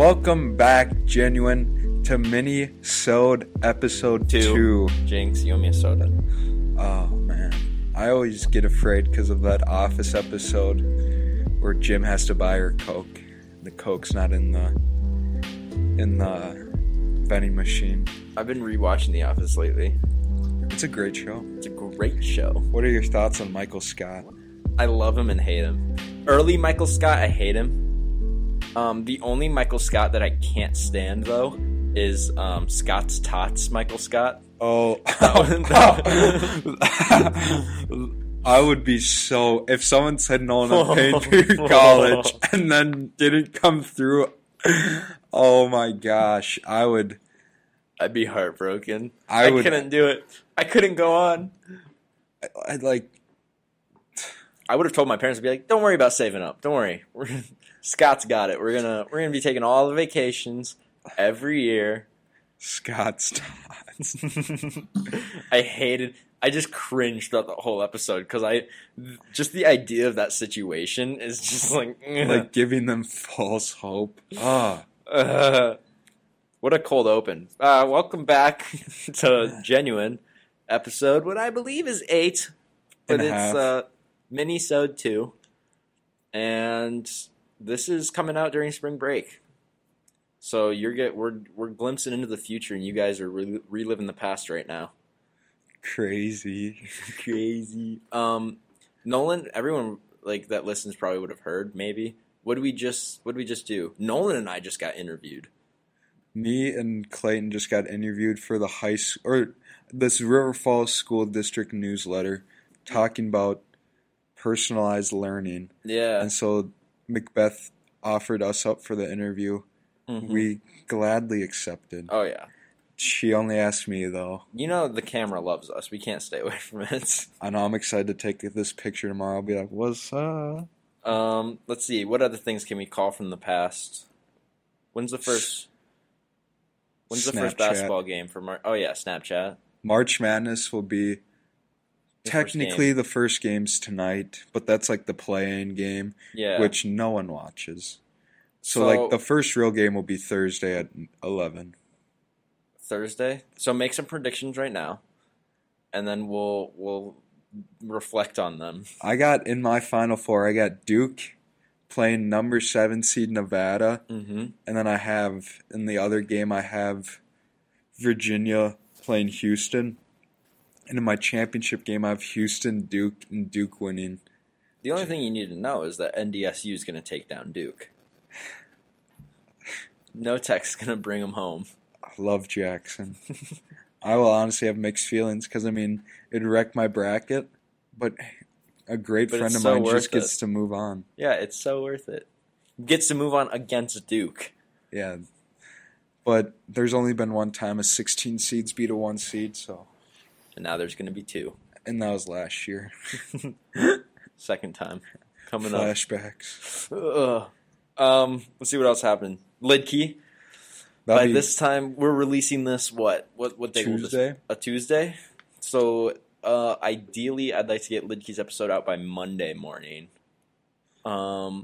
Welcome back, Genuine, to Mini-Sode episode 2. Jinx, you owe me a soda. Oh, man. I always get afraid because of that Office episode where Jim has to buy her Coke. The Coke's not in the vending machine. I've been rewatching The Office lately. It's a great show. What are your thoughts on Michael Scott? I love him and hate him. Early Michael Scott, I hate him. The only Michael Scott that I can't stand, though, is Scott's Tots Michael Scott. Oh. I would be so... If someone said Nolan, I'm paying for your college and then didn't come through, oh my gosh, I'd be heartbroken. I couldn't do it. I couldn't go on. I would have told my parents, I'd be like, don't worry about saving up. Don't worry. Scott's got it. We're gonna be taking all the vacations every year. Scott's Tots. I just cringed throughout the whole episode because just the idea of that situation is just like... Like giving them false hope. What a cold open. Welcome back to Genuine episode, what I believe is 8. But it's Mini-Sode 2. And... this is coming out during spring break, so we're glimpsing into the future, and you guys are reliving the past right now. Crazy. Nolan, everyone that listens probably would have heard. Maybe what did we just do? Nolan and I just got interviewed. Me and Clayton just got interviewed for this River Falls School District newsletter, talking about personalized learning. Yeah, and so. Macbeth offered us up for the interview. Mm-hmm. We gladly accepted. Oh, yeah. She only asked me, though. You know the camera loves us. We can't stay away from it. I know. I'm excited to take this picture tomorrow. I'll be like, what's up? Let's see. What other things can we call from the past? When's the first basketball game for March? Oh, yeah, Snapchat. March Madness will be... Technically, the first game's tonight, but that's the play-in game, which no one watches. So the first real game will be Thursday at 11. Thursday? So make some predictions right now, and then we'll reflect on them. I got, in my Final Four, I got Duke playing number 7 seed Nevada, mm-hmm. and then I have, in the other game, I have Virginia playing Houston. And in my championship game, I have Houston, Duke, and Duke winning. The only thing you need to know is that NDSU is going to take down Duke. No tech's going to bring him home. I love Jackson. I will honestly have mixed feelings because, it wrecked my bracket. But a great friend of mine just gets to move on. Yeah, it's so worth it. Gets to move on against Duke. Yeah. But there's only been one time a 16 seeds beat a 1 seed, so... And now there's going to be 2. And that was last year. Second time. Coming up. Flashbacks. Let's see what else happened. Lidke. By this time, we're releasing this, what day? Tuesday. A Tuesday? So, ideally, I'd like to get Lidke's episode out by Monday morning. At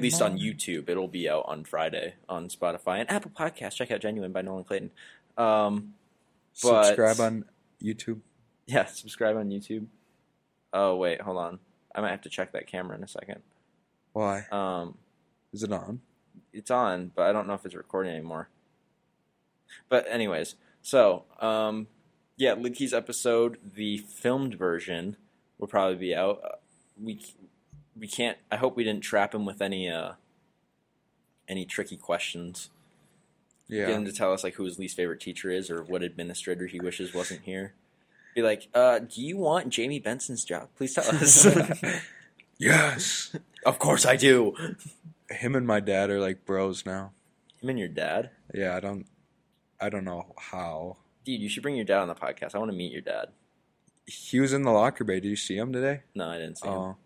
least on YouTube. It'll be out on Friday on Spotify. And Apple Podcasts. Check out Genuine by Nolan Clayton. Subscribe on... YouTube. Yeah, subscribe on YouTube. Oh, wait, hold on. I might have to check that camera in a second. Why? Is it on? It's on, but I don't know if it's recording anymore. But anyways, so, Lidke's episode, the filmed version, will probably be out. We can't, I hope we didn't trap him with any tricky questions. Yeah. Get him to tell us who his least favorite teacher is or what administrator he wishes wasn't here. Be like, do you want Jamie Benson's job? Please tell us. Yes. Of course I do. Him and my dad are bros now. Him and your dad? Yeah, I don't know how. Dude, you should bring your dad on the podcast. I want to meet your dad. He was in the locker bay. Did you see him today? No, I didn't see him.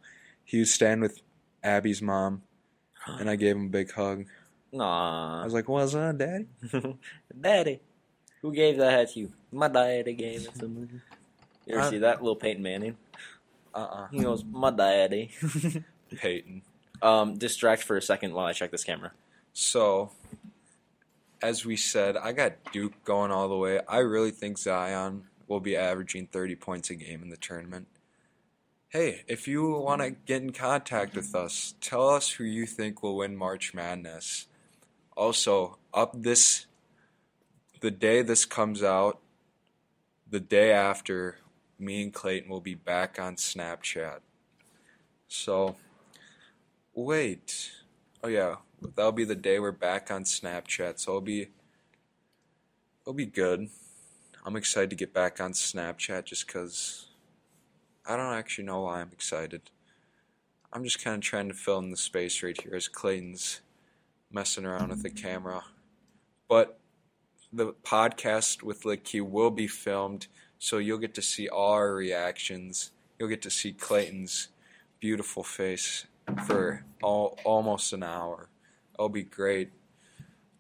He was staying with Abby's mom, and I gave him a big hug. Nah. I was like, what's up, Daddy? Daddy. Who gave that to you? My daddy gave it to me. You ever see that? Little Peyton Manning. He goes, my daddy. Peyton. Distract for a second while I check this camera. So, as we said, I got Duke going all the way. I really think Zion will be averaging 30 points a game in the tournament. Hey, if you want to get in contact with us, tell us who you think will win March Madness. Also, the day this comes out, the day after, me and Clayton will be back on Snapchat. So, wait. Oh yeah, that'll be the day we're back on Snapchat. So it'll be good. I'm excited to get back on Snapchat just because I don't actually know why I'm excited. I'm just kind of trying to fill in the space right here as Clayton's messing around with the camera. But the podcast with Lidke will be filmed, so you'll get to see all our reactions. You'll get to see Clayton's beautiful face for almost an hour. It'll be great.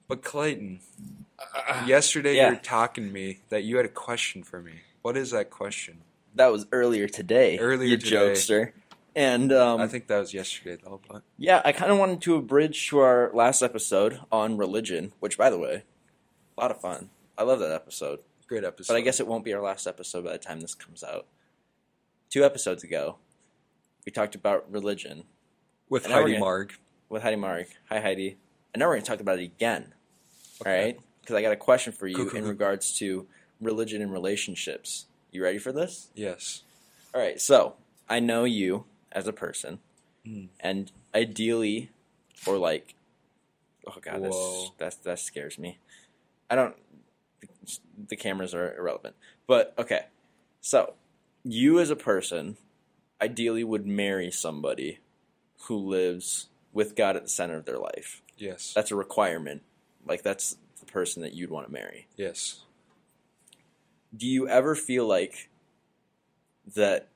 But Clayton, yesterday you were talking to me that you had a question for me. What is that question? That was earlier today. Jokester. And I think that was yesterday, though. But yeah, I kind of wanted to abridge to our last episode on religion, which, by the way, a lot of fun. I love that episode. Great episode. But I guess it won't be our last episode by the time this comes out. 2 episodes ago, we talked about religion. With Heidi Marg. With Heidi Marg. Hi, Heidi. And now we're going to talk about it again. Okay. All right? Because I got a question for you in regards to religion and relationships. You ready for this? Yes. All right. So I know you as a person. Mm. And ideally, or like, oh, God, that scares me. The cameras are irrelevant. But, okay. So you as a person ideally would marry somebody who lives with God at the center of their life. Yes. That's a requirement. Like, that's the person that you'd want to marry. Yes. Do you ever feel like that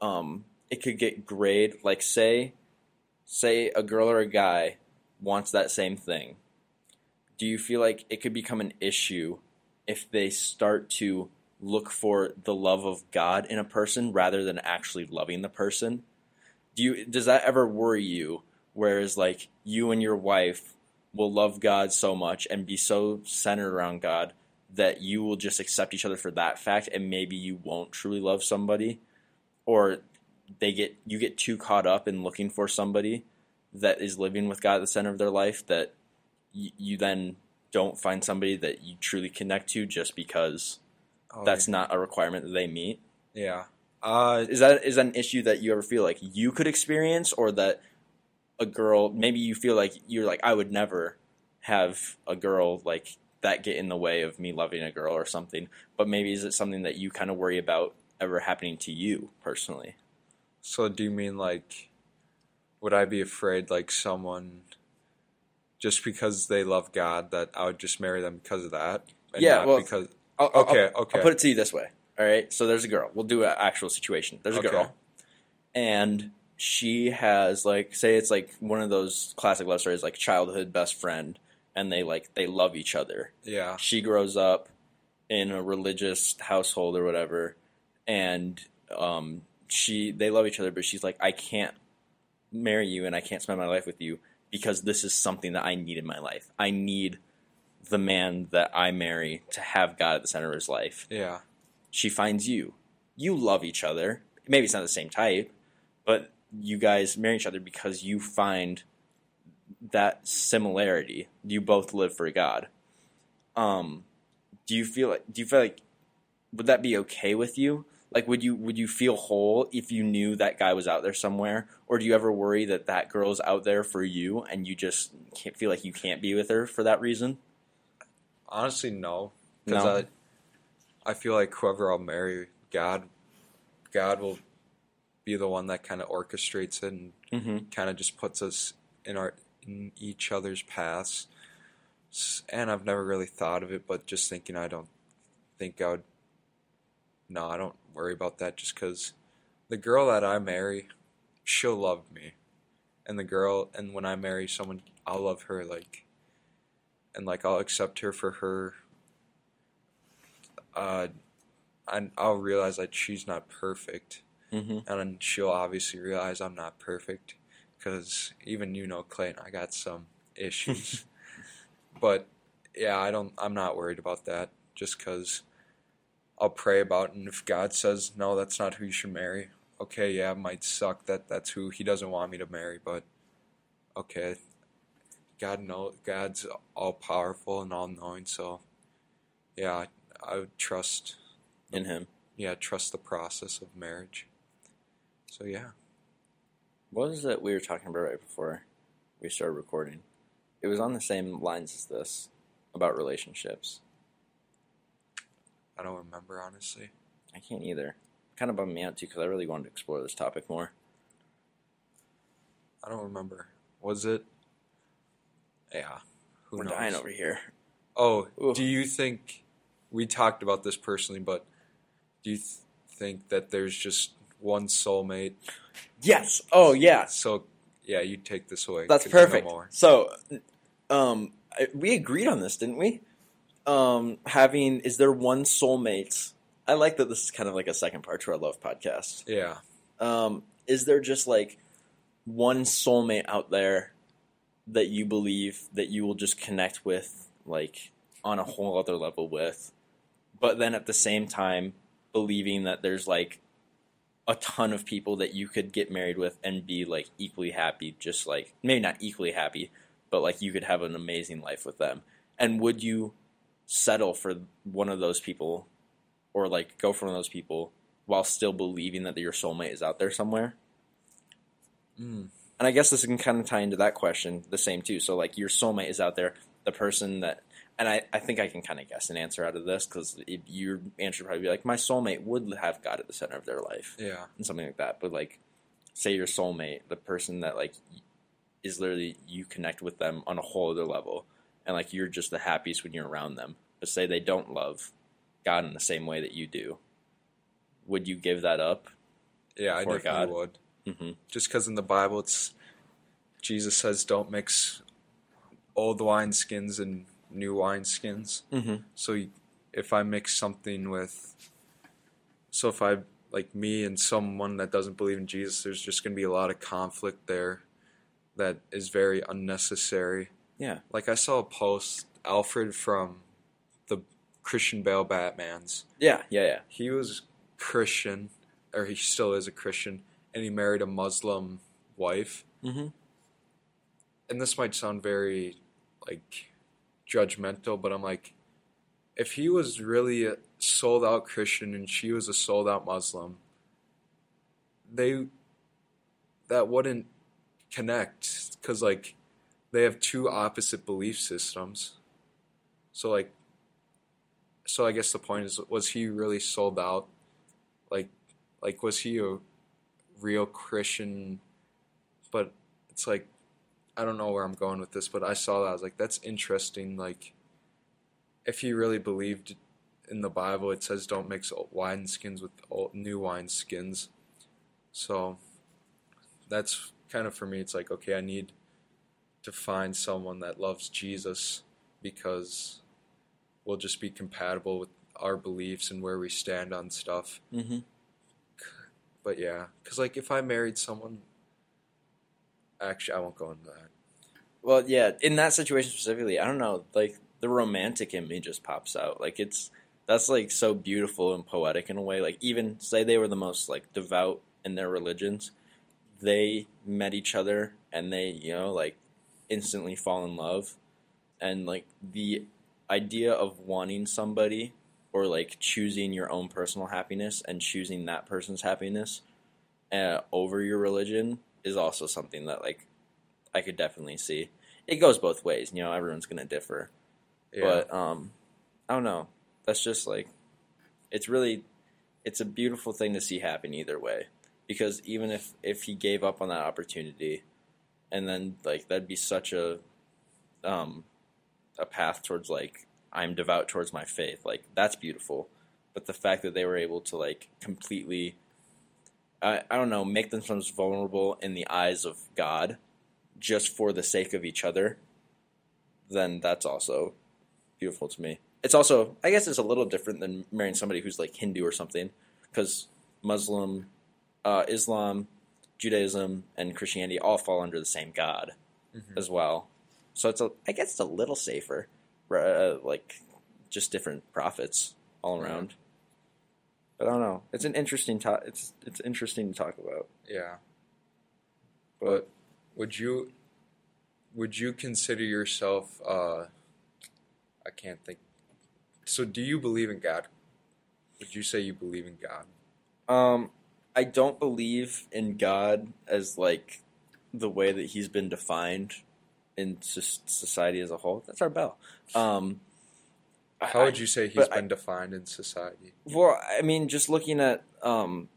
it could get grayed? Like, say a girl or a guy wants that same thing. Do you feel like it could become an issue if they start to look for the love of God in a person rather than actually loving the person? Does that ever worry you, whereas like you and your wife will love God so much and be so centered around God that you will just accept each other for that fact, and maybe you won't truly love somebody, or you get too caught up in looking for somebody that is living with God at the center of their life that you then don't find somebody that you truly connect to just because that's not a requirement that they meet? Yeah. Is that an issue that you ever feel like you could experience, or that a girl, maybe you feel like you're like, I would never have a girl like that get in the way of me loving a girl or something, but maybe is it something that you kind of worry about ever happening to you personally? So do you mean like, would I be afraid like someone just because they love God that I would just marry them because of that? And yeah. Not well, because, I'll put it to you this way. All right, so there's a girl. We'll do an actual situation. There's a girl, and she has, like, say it's, like, one of those classic love stories, like, childhood best friend, and they love each other. Yeah. She grows up in a religious household or whatever, and they love each other, but she's like, I can't marry you and I can't spend my life with you because this is something that I need in my life. I need the man that I marry to have God at the center of his life. Yeah. She finds you. You love each other. Maybe it's not the same type, but you guys marry each other because you find that similarity. You both live for God. Do you feel like would that be okay with you? Like, would you feel whole if you knew that guy was out there somewhere? Or do you ever worry that that girl's out there for you and you just can't feel like you can't be with her for that reason? Honestly, no. No. I feel like whoever I'll marry, God will be the one that kind of orchestrates it and kind of just puts us in each other's paths. And I've never really thought of it, but just thinking, I don't worry about that just because the girl that I marry, she'll love me. And when I marry someone, I'll love her, and I'll accept her for her. I'll realize that she's not perfect, and she'll obviously realize I'm not perfect, because even Clayton, I got some issues. But yeah, I'm not worried about that just because I'll pray about it. And if God says, no, that's not who you should marry, okay, yeah, it might suck that that's who he doesn't want me to marry, but okay, God's all-powerful and all-knowing, so yeah, I would trust in him. Yeah, trust the process of marriage. So yeah. What is that we were talking about right before we started recording? It was on the same lines as this, about relationships. I don't remember, honestly. I can't either. It kind of bummed me out, too, because I really wanted to explore this topic more. I don't remember. Was it? Yeah. Who knows? We're dying over here. Oh, ooh. Do you think... We talked about this personally, but do you think that there's just one soulmate? Yes. Oh, yeah. So, yeah, you take this away. That's perfect. So, we agreed on this, didn't we? Is there one soulmate? I like that this is kind of like a second part to our love podcast. Yeah. Is there just like one soulmate out there that you believe that you will just connect with, like, on a whole other level with, but then at the same time believing that there's like a ton of people that you could get married with and be like equally happy, just like maybe not equally happy, but like you could have an amazing life with them? And would you settle for one of those people or like go for one of those people while still believing that your soulmate is out there somewhere? And I guess this can kind of tie into that question the same too. So like your soulmate is out there, the person that, and I think I can kind of guess an answer out of this, because your answer would probably be like, my soulmate would have God at the center of their life. Yeah. And something like that. But, like, say your soulmate, the person that, like, is literally you connect with them on a whole other level, and, like, you're just the happiest when you're around them. But say they don't love God in the same way that you do. Would you give that up? Yeah, I definitely would. Mm-hmm. Just because in the Bible, it's Jesus says don't mix old wineskins and new wineskins. Mm-hmm. So if I mix something with, so if I, like me and someone that doesn't believe in Jesus, there's just going to be a lot of conflict there that is very unnecessary. Yeah. Like I saw a post, Alfred from the Christian Bale Batmans. Yeah. He was Christian, or he still is a Christian, and he married a Muslim wife. Mm-hmm. And this might sound very, like, judgmental, but I'm like, if he was really a sold out Christian and she was a sold out Muslim, that wouldn't connect, because like they have two opposite belief systems. So like, so I guess the point is, was he really sold out? Like was he a real Christian? But it's like, I don't know where I'm going with this, but I saw that. I was like, that's interesting. Like, if he really believed in the Bible, it says don't mix old wineskins with new wineskins. So that's kind of, for me, it's like, okay, I need to find someone that loves Jesus, because we'll just be compatible with our beliefs and where we stand on stuff. Mm-hmm. But yeah, because like if I married someone... Actually, I won't go into that. Well, yeah, in that situation specifically, I don't know, like, the romantic in me just pops out. Like, that's, like, so beautiful and poetic in a way. Like, even, say they were the most, like, devout in their religions, they met each other, and they, you know, like, instantly fall in love. And, like, the idea of wanting somebody, or, like, choosing your own personal happiness, and choosing that person's happiness over your religion... is also something that, like, I could definitely see. It goes both ways, you know, everyone's going to differ. Yeah. But, I don't know. That's just, like, it's a beautiful thing to see happen either way. Because even if he gave up on that opportunity, and then, like, that'd be such a path towards, like, I'm devout towards my faith. Like, that's beautiful. But the fact that they were able to, like, completely... I don't know, make themselves vulnerable in the eyes of God just for the sake of each other, then that's also beautiful to me. It's also, I guess it's a little different than marrying somebody who's like Hindu or something, because Muslim, Islam, Judaism, and Christianity all fall under the same God as well. So it's I guess it's a little safer, like just different profits all around. But I don't know. It's an interesting it's interesting to talk about. Yeah. But would you consider yourself I can't think. So do you believe in God? Would you say you believe in God? I don't believe in God as like the way that he's been defined in society as a whole. That's our bell. How would you say he's been defined in society? Well, I mean, just looking at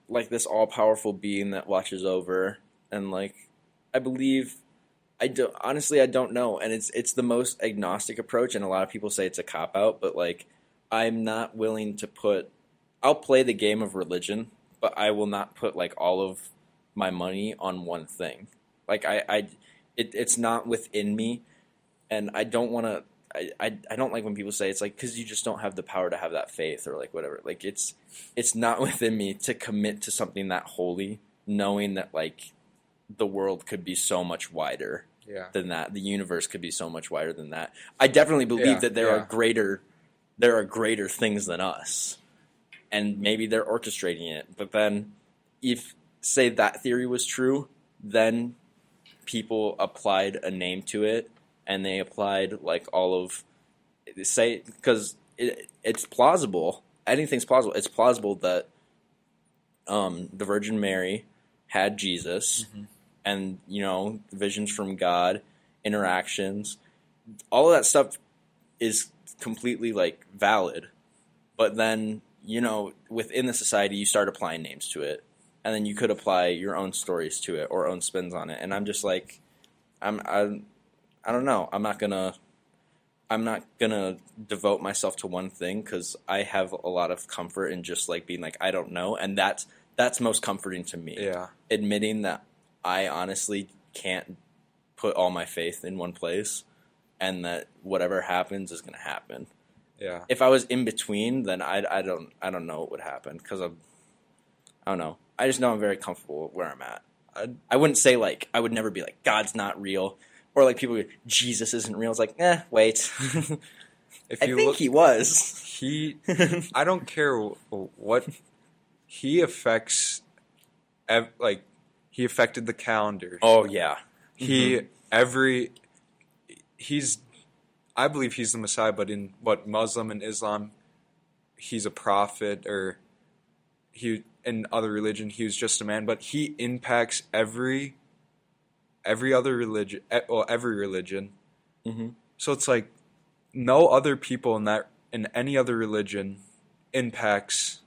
like this all-powerful being that watches over, and like I believe, I don't know, and it's the most agnostic approach, and a lot of people say it's a cop-out, but like I'm not willing to put. I'll play the game of religion, but I will not put like all of my money on one thing. Like it's not within me, and I don't want to. I don't like when people say it's like because you just don't have the power to have that faith or like whatever. Like it's not within me to commit to something that holy, knowing that like the world could be so much wider than that. The universe could be so much wider than that. I definitely believe that there are greater things than us, and maybe they're orchestrating it. But then, if say that theory was true, then people applied a name to it. And they applied like all of say because it's plausible. Anything's plausible. It's plausible that the Virgin Mary had Jesus, and you know visions from God, interactions, all of that stuff is completely like valid. But then you know within the society you start applying names to it, and then you could apply your own stories to it or own spins on it. And I'm just like I don't know. I'm not gonna devote myself to one thing because I have a lot of comfort in just like being like I don't know, and that's most comforting to me. Yeah, admitting that I honestly can't put all my faith in one place, and that whatever happens is gonna happen. Yeah. If I was in between, then I don't know what would happen because I don't know. I just know I'm very comfortable where I'm at. I wouldn't say like I would never be like God's not real. Or like people go, Jesus isn't real. It's like, wait. If you think he was. I don't care what he affects. Like he affected the calendar. Oh yeah. I believe he's the Messiah, but in what Muslim and Islam, he's a prophet, or he in other religion he was just a man, but he impacts every other religion, well, every religion. Mm-hmm. So it's like no other people in any other religion impacts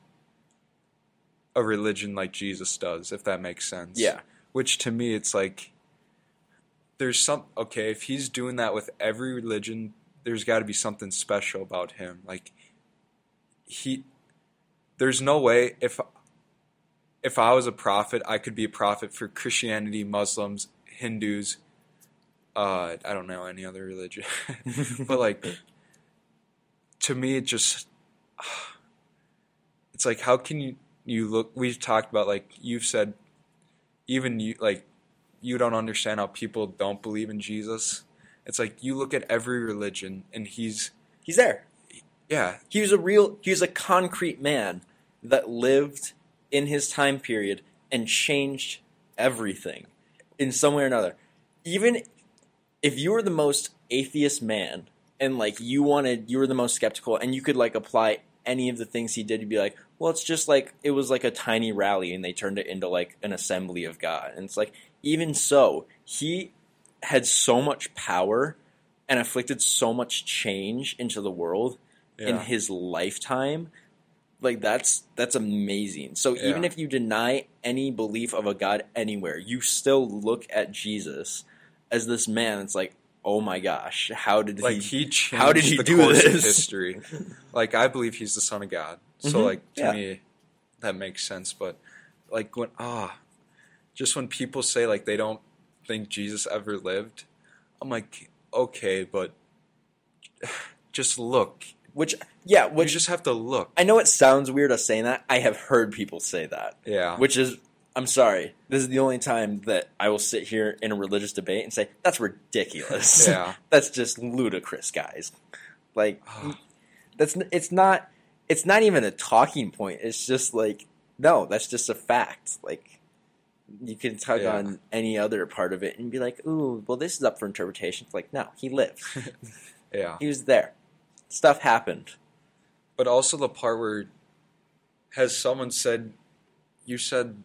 a religion like Jesus does, if that makes sense. Yeah. Which to me, it's like there's if he's doing that with every religion, there's got to be something special about him. Like there's no way if I was a prophet, I could be a prophet for Christianity, Muslims, Hindus, I don't know any other religion, but like to me it just it's like how can you look, we've talked about like you've said even you like you don't understand how people don't believe in Jesus. It's like you look at every religion and he's there. Yeah, he was a concrete man that lived in his time period and changed everything in some way or another. Even if you were the most atheist man and like you were the most skeptical and you could like apply any of the things he did, you'd be like, well, it's just like it was like a tiny rally and they turned it into like an assembly of God. And it's like, even so, he had so much power and afflicted so much change into the world in his lifetime. Like that's amazing. So even if you deny any belief of a God anywhere, you still look at Jesus as this man. It's like, oh my gosh, how did he do this? Of history. Like I believe he's the Son of God. So like to me, that makes sense. But like when people say like they don't think Jesus ever lived, I'm like, okay, but just look. Which you just have to look. I know it sounds weird us saying that. I have heard people say that. Yeah. Which is I'm sorry. This is the only time that I will sit here in a religious debate and say, that's ridiculous. Yeah. That's just ludicrous, guys. Like, it's not even a talking point. It's just like, no, that's just a fact. Like, you can tug on any other part of it and be like, ooh, well, this is up for interpretation. It's like, no, he lived. Yeah. He was there. Stuff happened. But also the part where has someone said, you said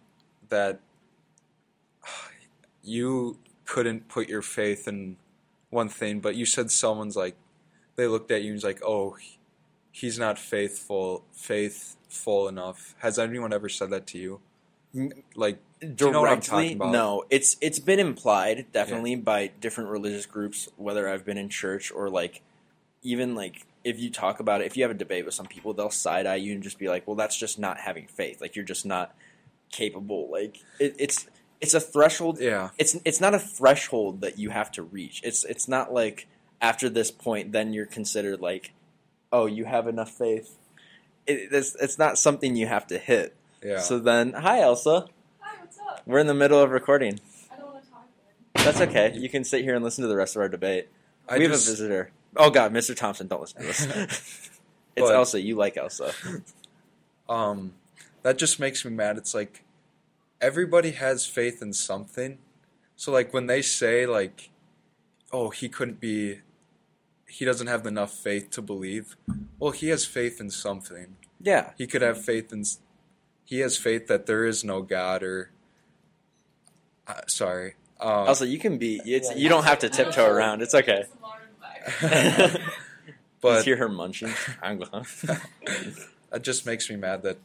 that you couldn't put your faith in one thing, but you said someone's like, they looked at you and was like, oh, he's not faithful enough. Has anyone ever said that to you? Like, directly, do you know what I'm talking about? No. It's been implied, definitely, by different religious groups, whether I've been in church or, like, even, like, if you talk about it, if you have a debate with some people, they'll side-eye you and just be like, well, that's just not having faith. Like, you're just not capable. Like, it's a threshold. Yeah. It's not a threshold that you have to reach. It's not like after this point, then you're considered like, oh, you have enough faith. It's not something you have to hit. Yeah. So then, hi, Elsa. Hi, what's up? We're in the middle of recording. I don't want to talk to him. That's okay. You can sit here and listen to the rest of our debate. We have a visitor. Oh, God, Mr. Thompson, don't listen to this. It's Elsa. You like Elsa. That just makes me mad. It's like everybody has faith in something. So, like, when they say, like, oh, he doesn't have enough faith to believe. Well, he has faith in something. Yeah. He could have faith in – he has faith that there is no God or sorry. Also, you can be – you don't have to tiptoe around. It's okay. But just hear her munching. That just makes me mad that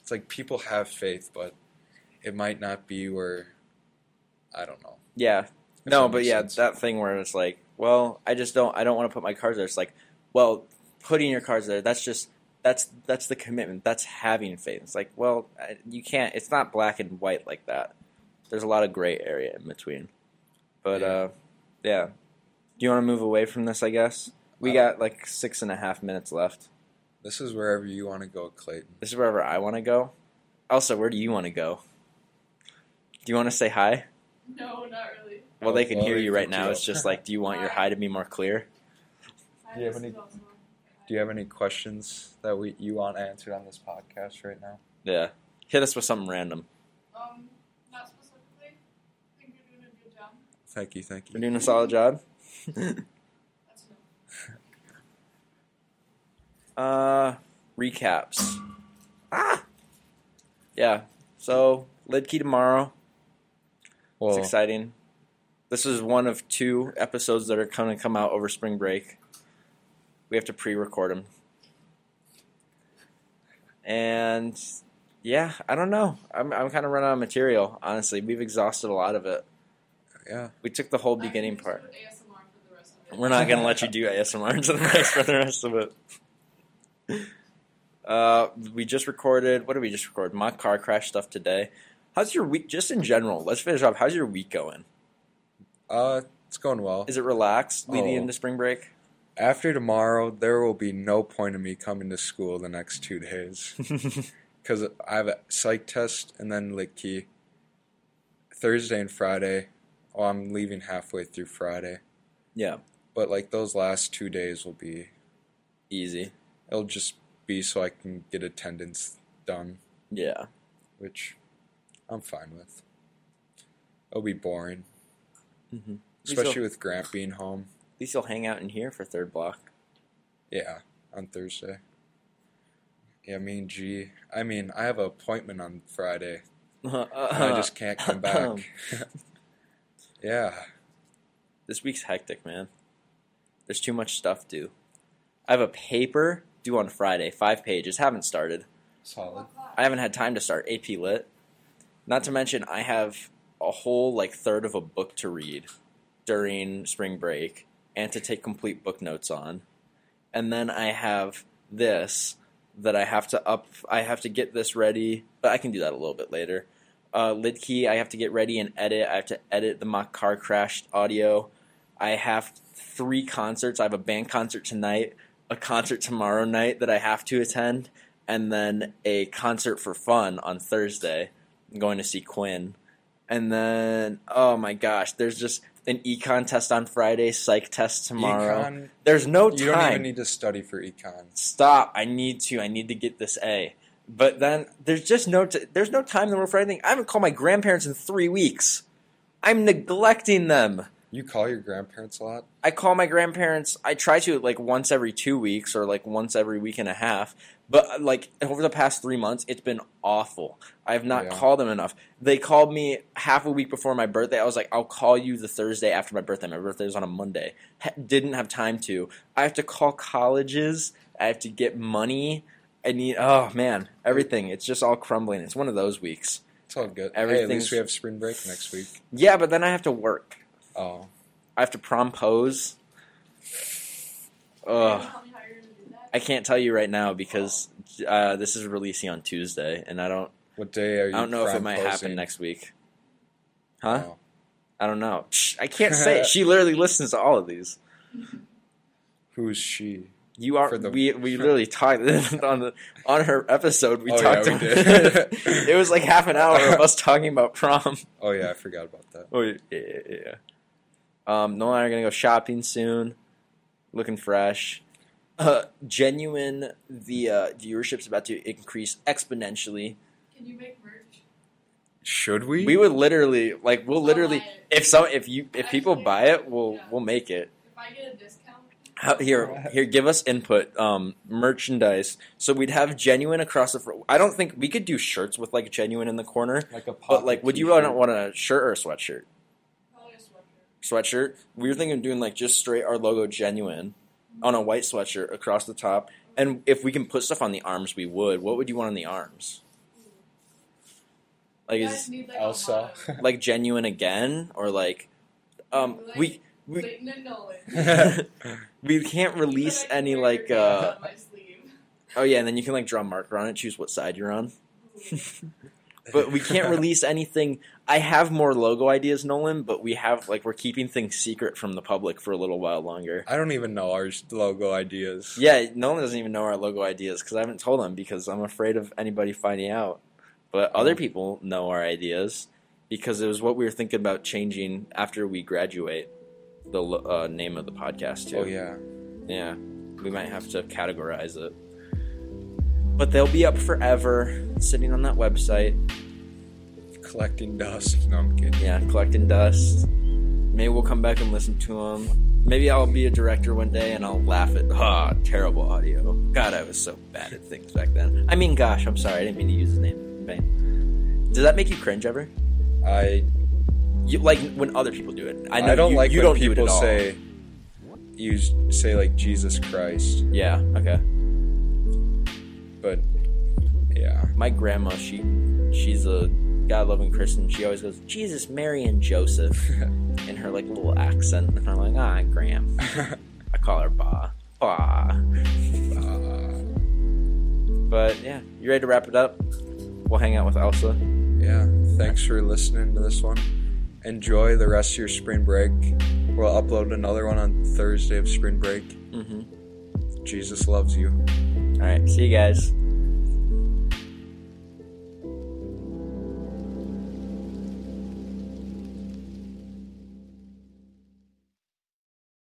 it's like people have faith, but it might not be where – I don't know. Yeah. No, but yeah, sense. That thing where it's like, well, I don't want to put my cards there. It's like, well, putting your cards there, that's just – That's the commitment. That's having faith. It's like, well, you can't. It's not black and white like that. There's a lot of gray area in between. But, yeah. Do you want to move away from this, I guess? We got like 6.5 minutes left. This is wherever you want to go, Clayton. This is wherever I want to go? Elsa, where do you want to go? Do you want to say hi? No, not really. Well, they can hear you right now. It's just like, do you want your hi to be more clear? Do you have any... Do you have any questions that you want answered on this podcast right now? Yeah. Hit us with something random. Not specifically. I think you're doing a good job. Thank you. We're doing a solid job? That's enough. Recaps. Yeah. So, Lidke tomorrow. Whoa. It's exciting. This is one of 2 episodes that are going to come out over spring break. We have to pre-record them. And, yeah, I don't know. I'm kind of running out of material, honestly. We've exhausted a lot of it. Yeah. We took the whole beginning part. ASMR for the rest of it. We're not going to let you do ASMR for the rest of it. We just recorded. What did we just record? My car crash stuff today. How's your week? Just in general. Let's finish up. How's your week going? It's going well. Is it relaxed leading into spring break? After tomorrow, there will be no point in me coming to school the next 2 days because I have a psych test and then Lidke Thursday and Friday. Oh, I'm leaving halfway through Friday. Yeah. But, like, those last 2 days will be... easy. It'll just be so I can get attendance done. Yeah. Which I'm fine with. It'll be boring. Mm-hmm. Especially with Grant being home. At least you'll hang out in here for third block. Yeah, on Thursday. Yeah, me and G. I mean, I have an appointment on Friday. And I just can't come back. Yeah. This week's hectic, man. There's too much stuff due. I have a paper due on Friday, 5 pages. Haven't started. Solid. I haven't had time to start. AP Lit. Not to mention, I have a whole, like, third of a book to read during spring break. And to take complete book notes on. And then I have this that I have to I have to get this ready, but I can do that a little bit later. Lidke, I have to get ready and edit. I have to edit the mock car crash audio. I have 3 concerts. I have a band concert tonight, a concert tomorrow night that I have to attend, and then a concert for fun on Thursday going to see Quinn. And then, oh my gosh, there's just an econ test on Friday, psych test tomorrow. Econ, there's no time. You don't even need to study for econ. Stop. I need to get this A. But then there's just there's no time in the world for anything. I haven't called my grandparents in 3 weeks. I'm neglecting them. You call your grandparents a lot? I call my grandparents. I try to, like, once every 2 weeks or, like, once every week and a half. But, like, over the past 3 months, it's been awful. I have not called them enough. They called me half a week before my birthday. I was like, I'll call you the Thursday after my birthday. My birthday was on a Monday. Didn't have time to. I have to call colleges. I have to get money. I need – oh, man, everything. It's just all crumbling. It's one of those weeks. It's all good. Hey, at least we have spring break next week. Yeah, but then I have to work. Oh. I have to prompose. Ugh. I can't tell you right now because this is releasing on Tuesday, and I don't. What day are you? I don't know if it might happen next week. Huh? Oh. I don't know. I can't say it. She literally listens to all of these. Who is she? You are. We literally talked on her episode. We talked. Yeah, we did. It was like half an hour of us talking about prom. Oh yeah, I forgot about that. Oh yeah. Nolan and I are going to go shopping soon. Looking fresh. Genuine, the viewership's about to increase exponentially. Can you make merch? Should we? We would literally, like, we'll literally, if people buy it, we'll make it. If I get a discount? Here, give us input, merchandise. So we'd have Genuine across the front. I don't think, we could do shirts with, like, Genuine in the corner. Like a pop. But, like, would you want a shirt or a sweatshirt? Sweatshirt. We were thinking of doing, like, just straight our logo Genuine on a white sweatshirt across the top. And if we can put stuff on the arms, we would. What would you want on the arms? Like, is Elsa like Genuine again, or like we Clayton and Nolan. We can't release any like oh yeah, and then you can like draw a marker on it, choose what side you're on. But we can't release anything. I have more logo ideas, Nolan, but we have, like, we're keeping things secret from the public for a little while longer. I don't even know our logo ideas. Yeah, Nolan doesn't even know our logo ideas because I haven't told him because I'm afraid of anybody finding out. But other people know our ideas because it was what we were thinking about changing after we graduate, the name of the podcast, too. Oh, yeah. Yeah. We might have to categorize it. But they'll be up forever, sitting on that website. Collecting dust. No, I'm kidding. Yeah, collecting dust. Maybe we'll come back and listen to them. Maybe I'll be a director one day and I'll laugh at, terrible audio. God, I was so bad at things back then. I mean, gosh, I'm sorry. I didn't mean to use his name. Bang. Does that make you cringe ever? You like when other people do it. I know I don't you when don't people do say, like, Jesus Christ. Yeah, okay. But, yeah. My grandma, she's a God-loving Christian. She always goes, Jesus, Mary, and Joseph in her, like, little accent. And I'm like, Graham. I call her Ba. But, yeah. You ready to wrap it up? We'll hang out with Elsa. Yeah. Thanks for listening to this one. Enjoy the rest of your spring break. We'll upload another one on Thursday of spring break. Mm-hmm. Jesus loves you. All right, see you guys.